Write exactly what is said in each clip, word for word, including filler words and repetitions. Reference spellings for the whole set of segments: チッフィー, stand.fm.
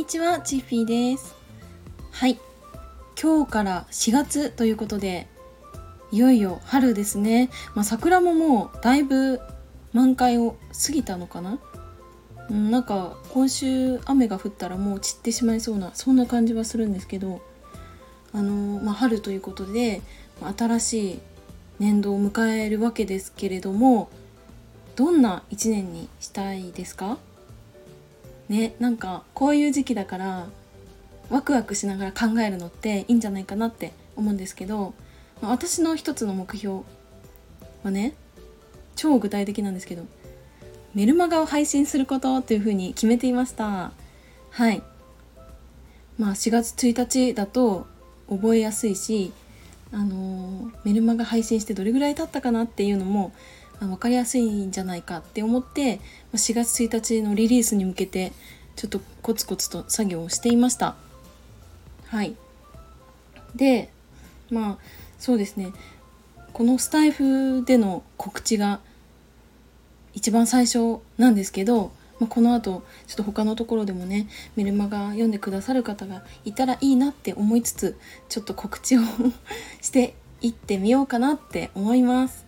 にちは、チッフィーです。はい、今日からしがつということで、いよいよ春ですね。まあ、桜ももうだいぶ満開を過ぎたのかな、うん、なんか今週雨が降ったらもう散ってしまいそうな、そんな感じはするんですけど、あのーまあ、春ということで新しい年度を迎えるわけですけれども、どんないちねんにしたいですかね。なんかこういう時期だからワクワクしながら考えるのっていいんじゃないかなって思うんですけど、私の一つの目標はね、超具体的なんですけど、メルマガを配信することというふうに決めていました。はい、まあ、しがつついたちだと覚えやすいし、あのー、メルマガ配信してどれぐらい経ったかなっていうのも分かりやすいんじゃないかって思って、しがつついたちのリリースに向けてちょっとコツコツと作業をしていました。はい、で、まあそうですね、このスタイフでの告知が一番最初なんですけど、まあ、この後ちょっと他のところでもね、メルマガ読んでくださる方がいたらいいなって思いつつ、ちょっと告知をしていってみようかなって思います。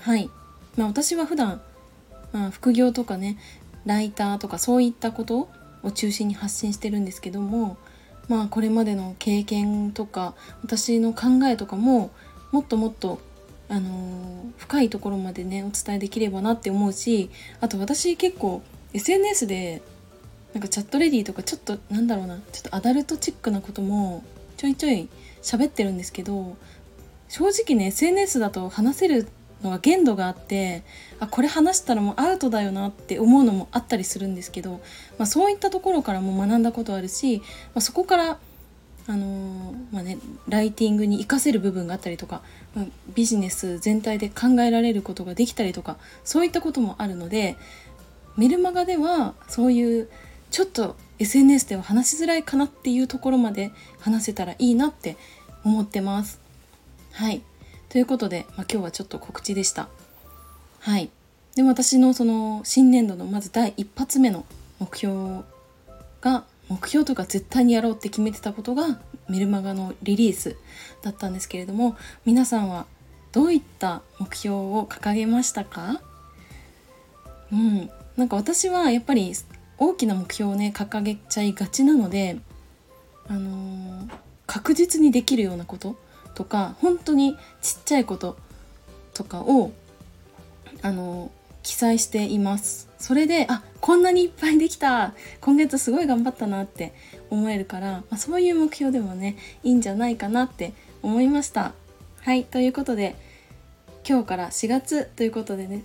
はい、まあ、私は普段、まあ、副業とかね、ライターとかそういったことを中心に発信してるんですけども、まあこれまでの経験とか私の考えとかももっともっと、あのー、深いところまでねお伝えできればなって思うし、あと私結構 エスエヌエス でなんかチャットレディとかちょっとなんだろうな、ちょっとアダルトチックなこともちょいちょい喋ってるんですけど、正直ね エスエヌエス だと話せるのが限度があって、あ、これ話したらもうアウトだよなって思うのもあったりするんですけど、まあ、そういったところからも学んだことあるし、まあ、そこから、あのーまあね、ライティングに活かせる部分があったりとか、まあ、ビジネス全体で考えられることができたりとか、そういったこともあるので、メルマガではそういうちょっと エスエヌエス では話しづらいかなっていうところまで話せたらいいなって思ってます。はい、ということで、まあ、今日はちょっと告知でした。はい。で、私のその新年度のまず第一発目の目標が、目標とか絶対にやろうって決めてたことがメルマガのリリースだったんですけれども、皆さんはどういった目標を掲げましたか？うん。なんか私はやっぱり大きな目標をね掲げちゃいがちなので、あのー、確実にできるようなこととか、本当にちっちゃいこととかをあの記載しています。それで、あ、こんなにいっぱいできた、今月すごい頑張ったなって思えるから、まあ、そういう目標でもねいいんじゃないかなって思いました。はい、ということで今日からしがつということでね、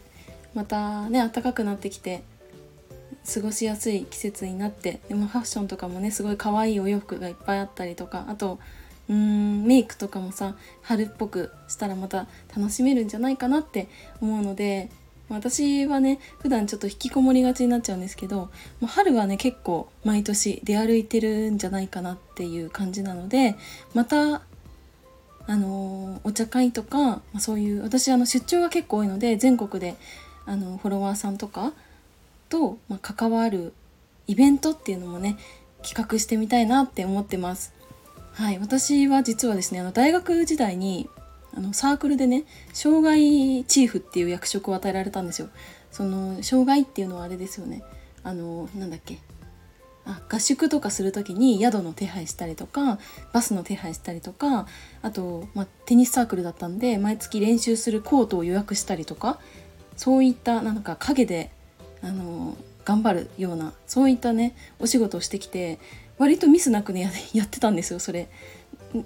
またね暖かくなってきて過ごしやすい季節になって、でもファッションとかもねすごい可愛いお洋服がいっぱいあったりとか、あとうーんメイクとかもさ、春っぽくしたらまた楽しめるんじゃないかなって思うので、私はね普段ちょっと引きこもりがちになっちゃうんですけど、春はね結構毎年出歩いてるんじゃないかなっていう感じなので、またあのお茶会とか、そういう私あの出張が結構多いので、全国であのフォロワーさんとかと関わるイベントっていうのもね企画してみたいなって思ってます。はい、私は実はですね、あの大学時代にあのサークルでね障害チーフっていう役職を与えられたんですよ。その障害っていうのはあれですよね、あのなんだっけあ合宿とかする時に宿の手配したりとか、バスの手配したりとか、あと、まあ、テニスサークルだったんで毎月練習するコートを予約したりとか、そういったなんか陰であの頑張るような、そういったねお仕事をしてきて、割とミスなくねやってたんですよ。それ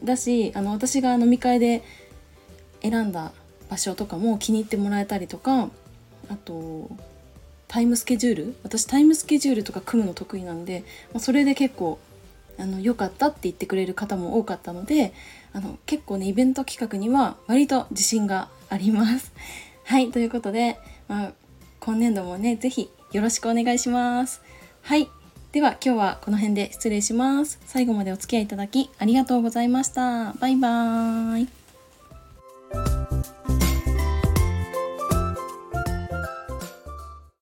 だし、あの私が飲み会で選んだ場所とかも気に入ってもらえたりとか、あとタイムスケジュール、私タイムスケジュールとか組むの得意なんで、まあ、それで結構あの良かったって言ってくれる方も多かったので、あの結構ねイベント企画には割と自信があります。はい、ということで、まあ、今年度もねぜひよろしくお願いします。はい、では今日はこの辺で失礼します。最後までお付き合いいただきありがとうございました。バイバーイ。